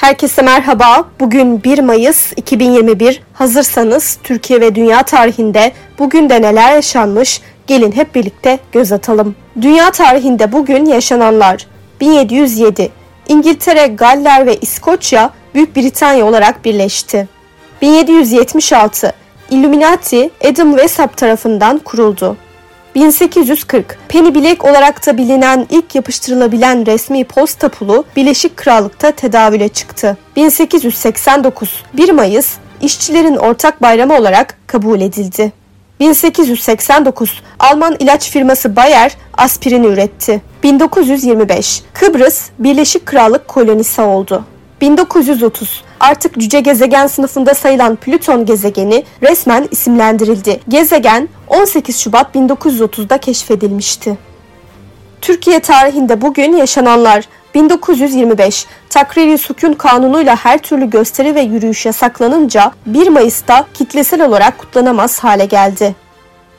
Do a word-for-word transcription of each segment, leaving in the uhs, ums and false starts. Herkese merhaba. Bugün bir Mayıs iki bin yirmi bir. Hazırsanız Türkiye ve dünya tarihinde bugün de neler yaşanmış? Gelin hep birlikte göz atalım. Dünya tarihinde bugün yaşananlar. bin yedi yüz yedi. İngiltere, Galler ve İskoçya Büyük Britanya olarak birleşti. bin yedi yüz yetmiş altı. Illuminati Adam Vesap tarafından kuruldu. bin sekiz yüz kırk. Penny Black olarak da bilinen ilk yapıştırılabilen resmi posta pulu Birleşik Krallık'ta tedavüle çıktı. bin sekiz yüz seksen dokuz. bir Mayıs işçilerin ortak bayramı olarak kabul edildi. bin sekiz yüz seksen dokuz. Alman ilaç firması Bayer aspirini üretti. bin dokuz yüz yirmi beş. Kıbrıs Birleşik Krallık kolonisi oldu. bin dokuz yüz otuz. Artık cüce gezegen sınıfında sayılan Plüton gezegeni resmen isimlendirildi. Gezegen on sekiz Şubat bin dokuz yüz otuzda keşfedilmişti. Türkiye tarihinde bugün yaşananlar. bin dokuz yüz yirmi beş. Takrir-i Sükun Kanunu'yla her türlü gösteri ve yürüyüş yasaklanınca bir Mayıs'ta kitlesel olarak kutlanamaz hale geldi.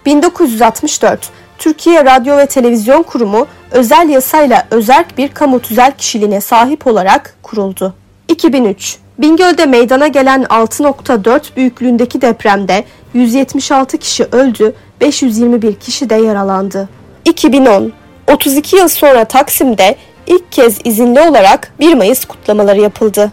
bin dokuz yüz altmış dört. Türkiye Radyo ve Televizyon Kurumu özel yasayla özerk bir kamu tüzel kişiliğine sahip olarak kuruldu. iki bin üç. Bingöl'de meydana gelen altı nokta dört büyüklüğündeki depremde yüz yetmiş altı kişi öldü, beş yüz yirmi bir kişi de yaralandı. iki bin on. otuz iki yıl sonra Taksim'de ilk kez izinli olarak bir Mayıs kutlamaları yapıldı.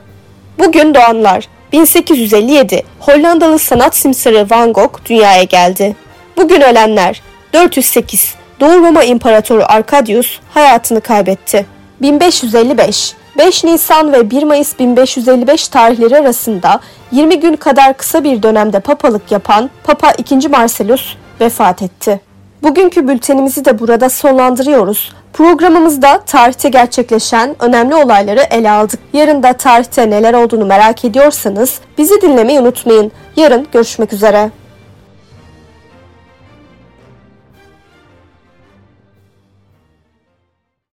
Bugün doğanlar. bin sekiz yüz elli yedi. Hollandalı sanat simsarı Van Gogh dünyaya geldi. Bugün ölenler. dört yüz sekiz. Doğu Roma İmparatoru Arcadius hayatını kaybetti. bin beş yüz elli beş. beş Nisan ve bir Mayıs bin beş yüz elli beş tarihleri arasında yirmi gün kadar kısa bir dönemde papalık yapan Papa ikinci. Marsellus vefat etti. Bugünkü bültenimizi de burada sonlandırıyoruz. Programımızda tarihte gerçekleşen önemli olayları ele aldık. Yarın da tarihte neler olduğunu merak ediyorsanız bizi dinlemeyi unutmayın. Yarın görüşmek üzere.